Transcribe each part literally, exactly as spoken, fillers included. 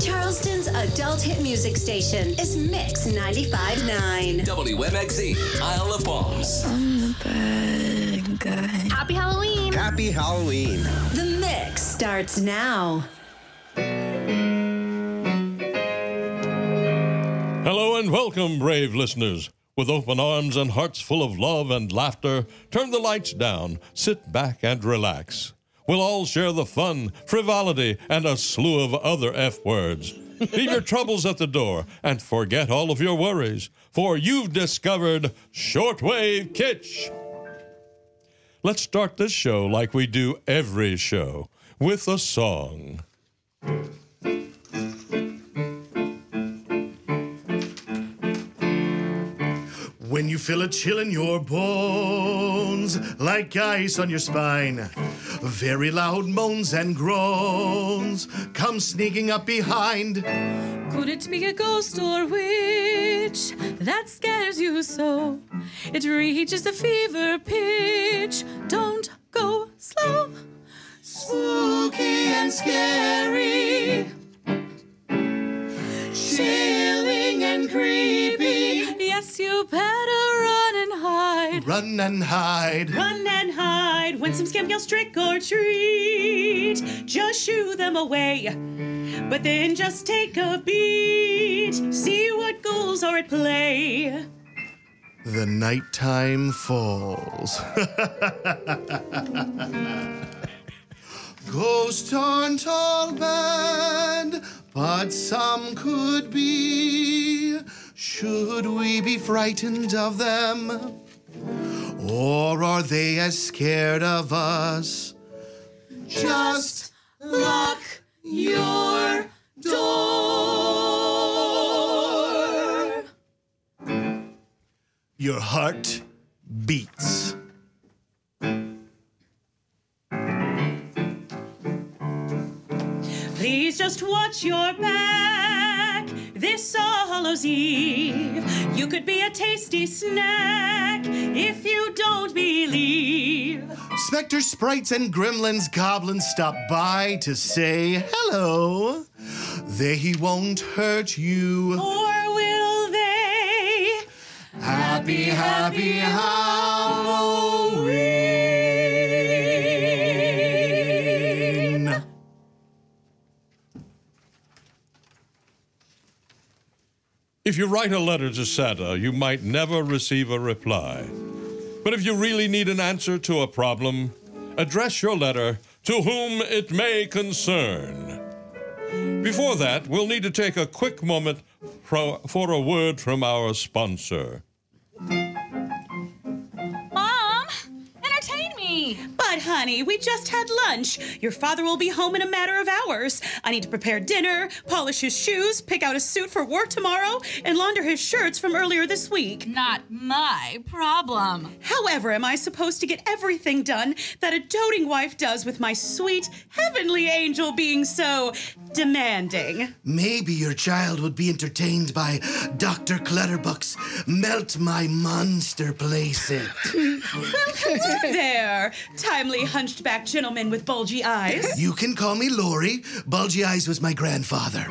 Charleston's adult hit music station is Mix ninety-five point nine W M X E, Isle of Palms. I'm the bad guy. Happy Halloween. Happy Halloween. The Mix starts now. Hello and welcome, brave listeners. With open arms and hearts full of love and laughter, turn the lights down, sit back and relax. We'll all share the fun, frivolity, and a slew of other F words. Leave your troubles at the door and forget all of your worries, for you've discovered Shortwave Kitsch. Let's start this show like we do every show, with a song. When you feel a chill in your bones, like ice on your spine, very loud moans and groans come sneaking up behind. Could it be a ghost or witch that scares you so? It reaches a fever pitch. Don't go slow. Spooky and scary, chilling and creepy. Yes, you better run and hide. Run and hide. Run and hide. When some scam yells trick or treat, just shoo them away. But then just take a beat. See what ghouls are at play. The nighttime falls. Ghosts aren't all bad, but some could be. Should we be frightened of them? Or are they as scared of us? Just lock your door. Your heart beats. Please just watch your back this All Hallows Eve. You could be a tasty snack if you don't believe. Spectres, sprites, and gremlins, goblins stop by to say hello. They won't hurt you. Or will they? Happy, happy Halloween. If you write a letter to Santa, you might never receive a reply. But if you really need an answer to a problem, address your letter to whom it may concern. Before that, we'll need to take a quick moment for, for a word from our sponsor. Mom, entertain me! But, honey, we just had lunch. Your father will be home in a matter of hours. I need to prepare dinner, polish his shoes, pick out a suit for work tomorrow, and launder his shirts from earlier this week. Not my problem. However, am I supposed to get everything done that a doting wife does with my sweet, heavenly angel being so demanding? Maybe your child would be entertained by Doctor Clutterbuck's Melt My Monster Playset. Well, hello there, timely hunchback gentleman with bulgy eyes. You can call me Lori. Bulgy Eyes was my grandfather.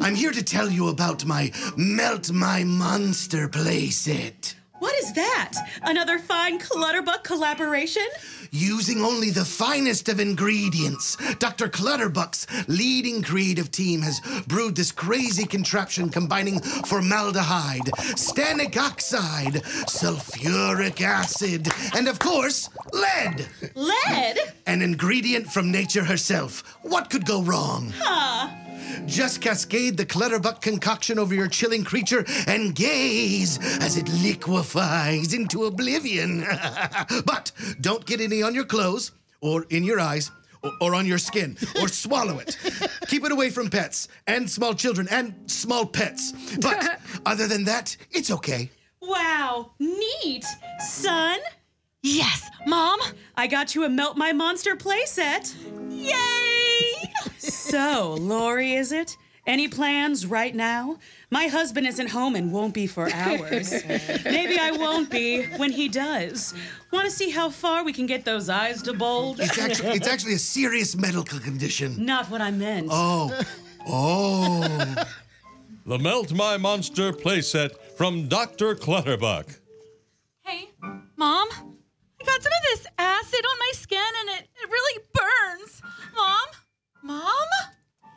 I'm here to tell you about my Melt My Monster playset. What is that? Another fine Clutterbuck collaboration? Using only the finest of ingredients, Doctor Clutterbuck's leading creative team has brewed this crazy contraption combining formaldehyde, stannic oxide, sulfuric acid, and of course, lead. Lead? An ingredient from nature herself. What could go wrong? Huh. Just cascade the Clutterbuck concoction over your chilling creature and gaze as it liquefies into oblivion. But don't get any on your clothes or in your eyes or, or on your skin or swallow it. Keep it away from pets and small children and small pets. But other than that, it's okay. Wow, neat, son. Yes, Mom. I got you a Melt My Monster playset. Yay! So, Lori, is it? Any plans right now? My husband isn't home and won't be for hours. Maybe I won't be when he does. Want to see how far we can get those eyes to bulge? It's actually, it's actually a serious medical condition. Not what I meant. Oh. Oh. The Melt My Monster playset from Doctor Clutterbuck. Hey, Mom. I got some of this acid on my skin and it, it really burns. Mom? Mom?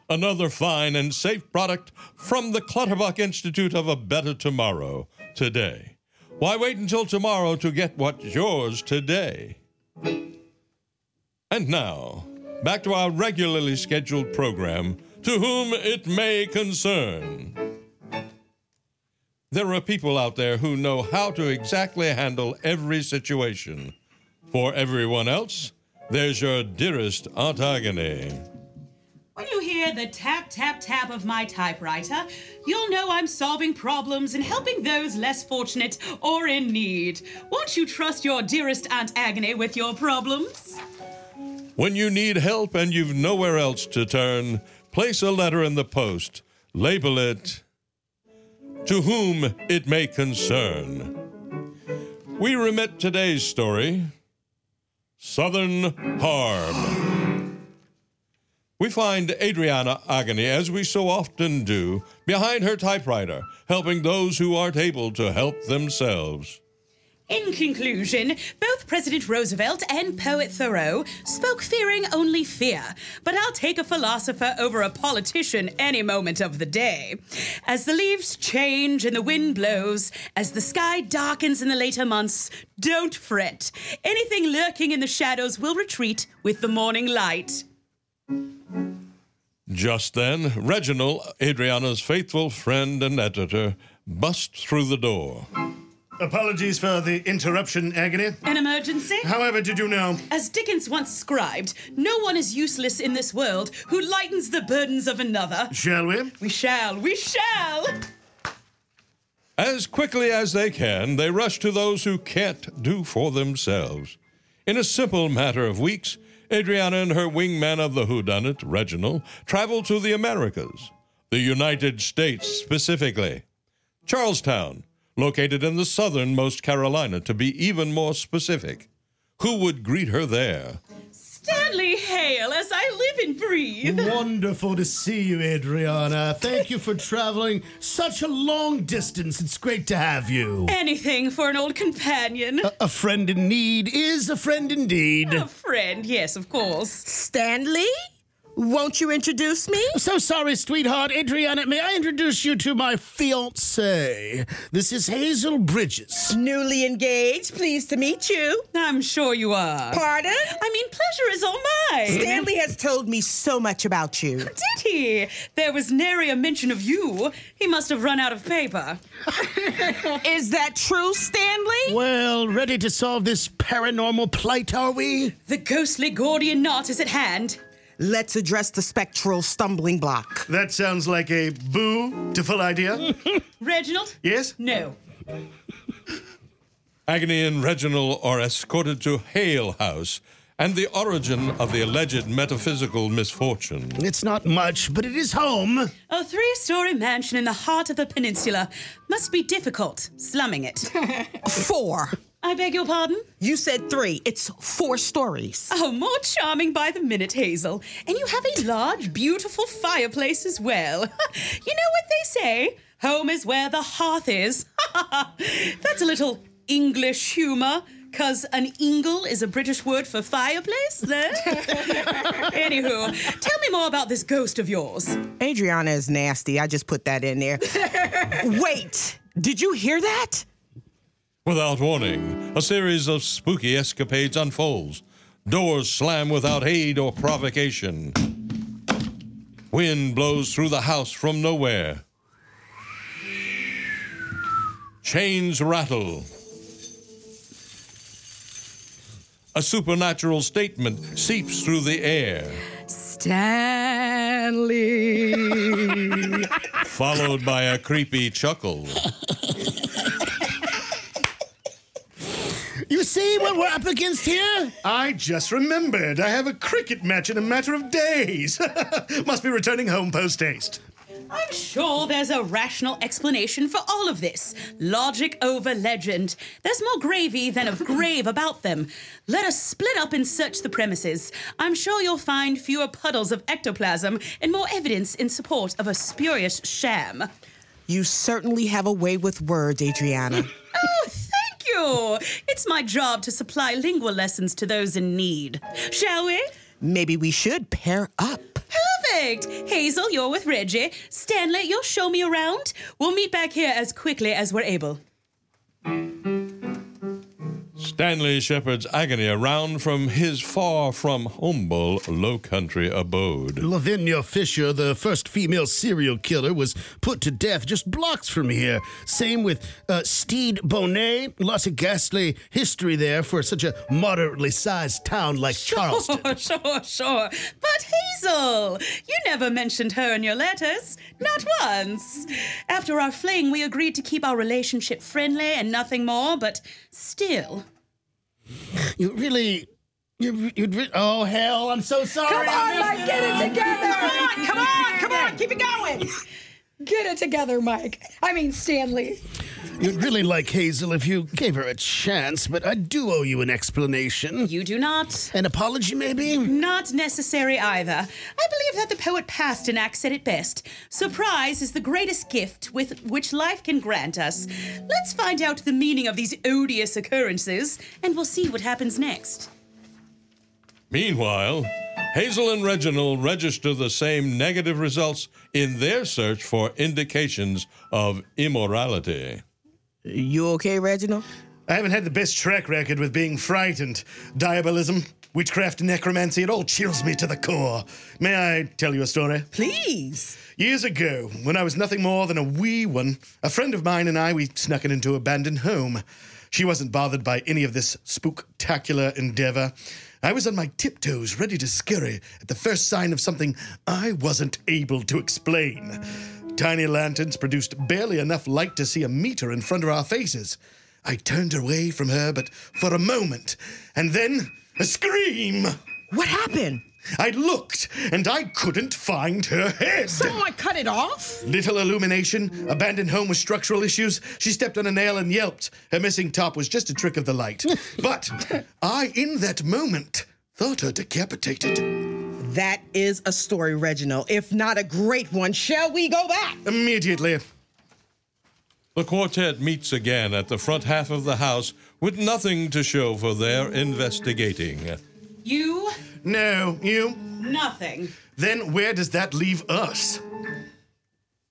Another fine and safe product from the Clutterbuck Institute of a Better Tomorrow today. Why wait until tomorrow to get what's yours today? And now, back to our regularly scheduled program, To Whom It May Concern. There are people out there who know how to exactly handle every situation. For everyone else, there's your dearest Aunt Agony. When you hear the tap, tap, tap of my typewriter, you'll know I'm solving problems and helping those less fortunate or in need. Won't you trust your dearest Aunt Agony with your problems? When you need help and you've nowhere else to turn, place a letter in the post. Label it To Whom It May Concern. We remit today's story, Southern Harm. We find Adriana Agony, as we so often do, behind her typewriter, helping those who aren't able to help themselves. In conclusion, both President Roosevelt and poet Thoreau spoke fearing only fear, but I'll take a philosopher over a politician any moment of the day. As the leaves change and the wind blows, as the sky darkens in the later months, don't fret. Anything lurking in the shadows will retreat with the morning light. Just then, Reginald, Adriana's faithful friend and editor, busts through the door. Apologies for the interruption, Agony. An emergency? However did you know? As Dickens once scribed, no one is useless in this world who lightens the burdens of another. Shall we? We shall, we shall! As quickly as they can, they rush to those who can't do for themselves. In a simple matter of weeks, Adriana and her wingman of the whodunit, Reginald, travel to the Americas, the United States specifically. Charlestown, located in the southernmost Carolina, to be even more specific. Who would greet her there? Stanley Hale, as I live and breathe. Wonderful to see you, Adriana. Thank you for traveling such a long distance. It's great to have you. Anything for an old companion. A, a friend in need is a friend indeed. A friend, yes, of course. Stanley? Won't you introduce me? I'm so sorry, sweetheart. Adriana, may I introduce you to my fiancée? This is Hazel Bridges. Newly engaged. Pleased to meet you. I'm sure you are. Pardon? I mean, pleasure is all mine. Stanley has told me so much about you. Did he? There was nary a mention of you. He must have run out of paper. Is that true, Stanley? Well, ready to solve this paranormal plight, are we? The ghostly Gordian knot is at hand. Let's address the spectral stumbling block. That sounds like a boo-tiful idea. Reginald? Yes? No. Agony and Reginald are escorted to Hale House and the origin of the alleged metaphysical misfortune. It's not much, but it is home. A three-story mansion in the heart of the peninsula. Must be difficult slumming it. Four. I beg your pardon? You said three. It's four stories. Oh, more charming by the minute, Hazel. And you have a large, beautiful fireplace as well. You know what they say? Home is where the hearth is. That's a little English humor, because an ingle is a British word for fireplace, there. Anywho, tell me more about this ghost of yours. Adriana is nasty. I just put that in there. Wait, did you hear that? Without warning, a series of spooky escapades unfolds. Doors slam without aid or provocation. Wind blows through the house from nowhere. Chains rattle. A supernatural statement seeps through the air. Stanley. Followed by a creepy chuckle. You see what we're up against here? I just remembered. I have a cricket match in a matter of days. Must be returning home post-haste. I'm sure there's a rational explanation for all of this. Logic over legend. There's more gravy than of grave about them. Let us split up and search the premises. I'm sure you'll find fewer puddles of ectoplasm and more evidence in support of a spurious sham. You certainly have a way with words, Adriana. Oh, thank you. It's my job to supply lingual lessons to those in need. Shall we? Maybe we should pair up. Perfect! Hazel, you're with Reggie. Stanley, you'll show me around. We'll meet back here as quickly as we're able. Stanley Shepherd's Agony around from his far-from-humble low-country abode. Lavinia Fisher, the first female serial killer, was put to death just blocks from here. Same with uh, Steed Bonet. Lots of ghastly history there for such a moderately-sized town like sure, Charleston. Sure, sure, sure. But Hazel, you never mentioned her in your letters. Not once. After our fling, we agreed to keep our relationship friendly and nothing more, but still... You really, you, you, oh, hell, I'm so sorry. Come on, Mike, get it together. Come on, come on, come on, keep it going. Get it together, Mike. I mean, Stanley. You'd really like Hazel if you gave her a chance, but I do owe you an explanation. You do not. An apology, maybe? Not necessary either. I believe that the poet Pasternak said it best. Surprise is the greatest gift with which life can grant us. Let's find out the meaning of these odious occurrences, and we'll see what happens next. Meanwhile... Hazel and Reginald register the same negative results in their search for indications of immorality. You okay, Reginald? I haven't had the best track record with being frightened. Diabolism, witchcraft, and necromancy, it all chills me to the core. May I tell you a story? Please. Years ago, when I was nothing more than a wee one, a friend of mine and I, we snuck into an abandoned home. She wasn't bothered by any of this spooktacular endeavor. I was on my tiptoes, ready to scurry at the first sign of something I wasn't able to explain. Tiny lanterns produced barely enough light to see a meter in front of our faces. I turned away from her, but for a moment, and then a scream. What happened? I looked, and I couldn't find her head. Someone cut it off? Little illumination, abandoned home with structural issues. She stepped on a nail and yelped. Her missing top was just a trick of the light. But I, in that moment, thought her decapitated. That is a story, Reginald. If not a great one, shall we go back? Immediately. The quartet meets again at the front half of the house with nothing to show for their investigating. You... No, you? Nothing. Then where does that leave us?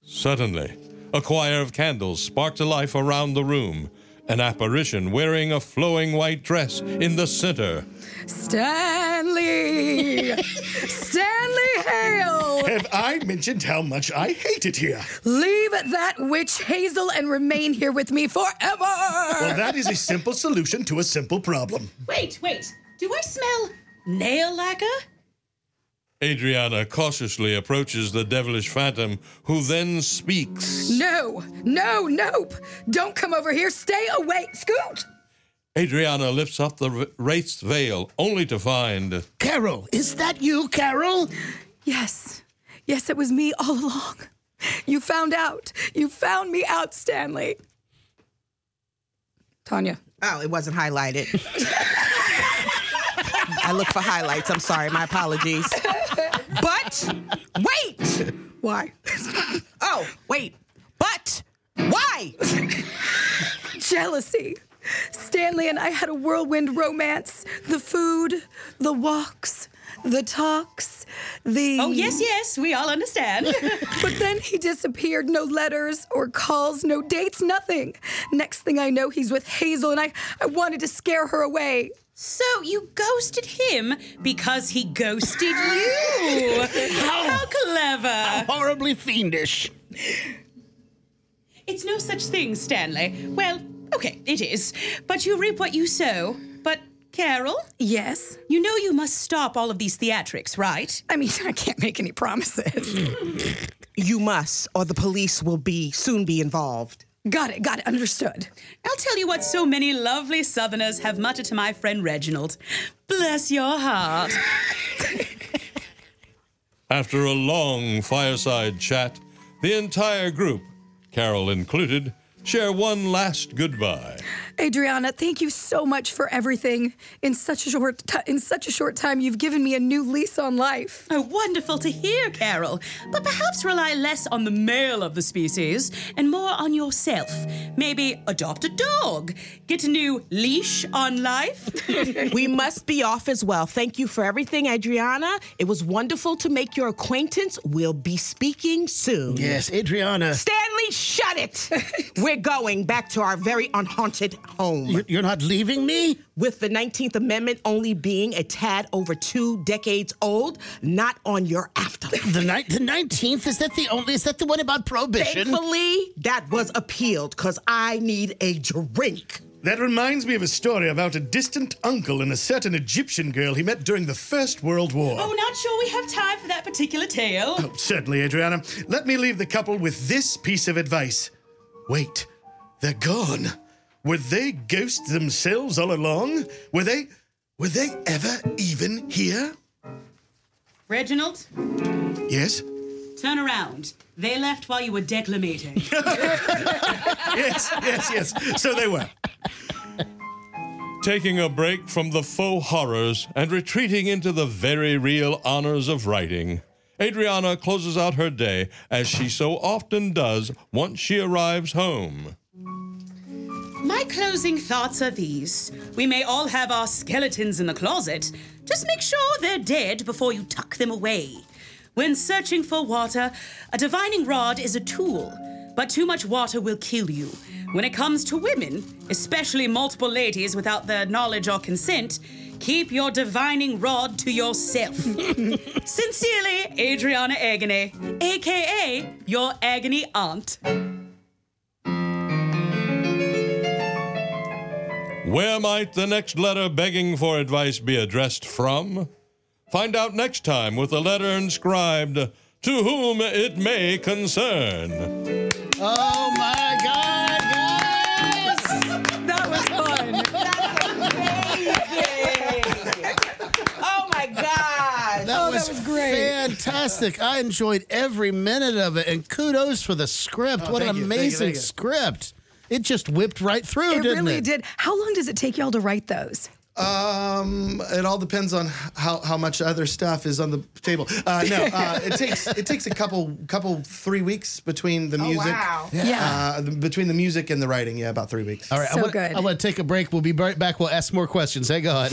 Suddenly, a choir of candles sparked to life around the room. An apparition wearing a flowing white dress in the center. Stanley! Stanley Hale! Have I mentioned how much I hate it here? Leave that witch, Hazel, and remain here with me forever! Well, that is a simple solution to a simple problem. Wait, wait. Do I smell... nail lacquer? Adriana cautiously approaches the devilish phantom, who then speaks. No, no, nope. Don't come over here. Stay away. Scoot! Adriana lifts up the wraith's veil, only to find... Carol! Is that you, Carol? Yes. Yes, it was me all along. You found out. You found me out, Stanley. Tanya. Oh, it wasn't highlighted. I look for highlights. I'm sorry. My apologies. But wait. Why? Oh, wait. But why? Jealousy. Stanley and I had a whirlwind romance. The food, the walks, the talks, the... Oh, yes, yes. We all understand. But then he disappeared. No letters or calls, no dates, nothing. Next thing I know, he's with Hazel, and I, I wanted to scare her away. So you ghosted him because he ghosted you. how, how clever. How horribly fiendish. It's no such thing, Stanley. Well, okay, it is. But you reap what you sow. But, Carol? Yes? You know you must stop all of these theatrics, right? I mean, I can't make any promises. You must, or the police will be soon be involved. Got it, got it, understood. I'll tell you what so many lovely Southerners have muttered to my friend Reginald. Bless your heart. After a long fireside chat, the entire group, Carol included, share one last goodbye. Adriana, thank you so much for everything. In such a short t- in such a short time, you've given me a new lease on life. Oh, wonderful to hear, Carol. But perhaps rely less on the male of the species and more on yourself. Maybe adopt a dog. Get a new leash on life. We must be off as well. Thank you for everything, Adriana. It was wonderful to make your acquaintance. We'll be speaking soon. Yes, Adriana. Stanley, shut it. We're going back to our very unhaunted home. You're not leaving me? With the nineteenth Amendment only being a tad over two decades old, not on your afterlife. The, ni- the nineteenth? Is that the only? Is that the one about prohibition? Thankfully, that was appealed, because I need a drink. That reminds me of a story about a distant uncle and a certain Egyptian girl he met during the First World War. Oh, not sure we have time for that particular tale. Oh, certainly, Adriana. Let me leave the couple with this piece of advice. Wait, they're gone. Were they ghosts themselves all along? Were they... were they ever even here? Reginald? Yes? Turn around. They left while you were declamating. Yes, yes, yes. So they were. Taking a break from the faux horrors and retreating into the very real honors of writing, Adriana closes out her day, as she so often does once she arrives home. My closing thoughts are these. We may all have our skeletons in the closet. Just make sure they're dead before you tuck them away. When searching for water, a divining rod is a tool, but too much water will kill you. When it comes to women, especially multiple ladies without their knowledge or consent, keep your divining rod to yourself. Sincerely, Adriana Agony, a k a your agony aunt. Where might the next letter begging for advice be addressed from? Find out next time with a letter inscribed, "To whom it may concern." Oh, my God, guys! That was fun. That was amazing. Oh, my God. That, oh, was, that was great. Fantastic. I enjoyed every minute of it, and kudos for the script. Oh, what an you, amazing thank you, thank you. script. It just whipped right through, it didn't really it? It really did. How long does it take y'all to write those? Um, it all depends on how, how much other stuff is on the table. Uh, no, uh, it takes it takes a couple couple three weeks between the music. Oh, wow. Yeah. yeah. Uh, between the music and the writing, yeah, about three weeks. All right, so I wanna, good. I want to take a break. We'll be right back. We'll ask more questions. Hang on.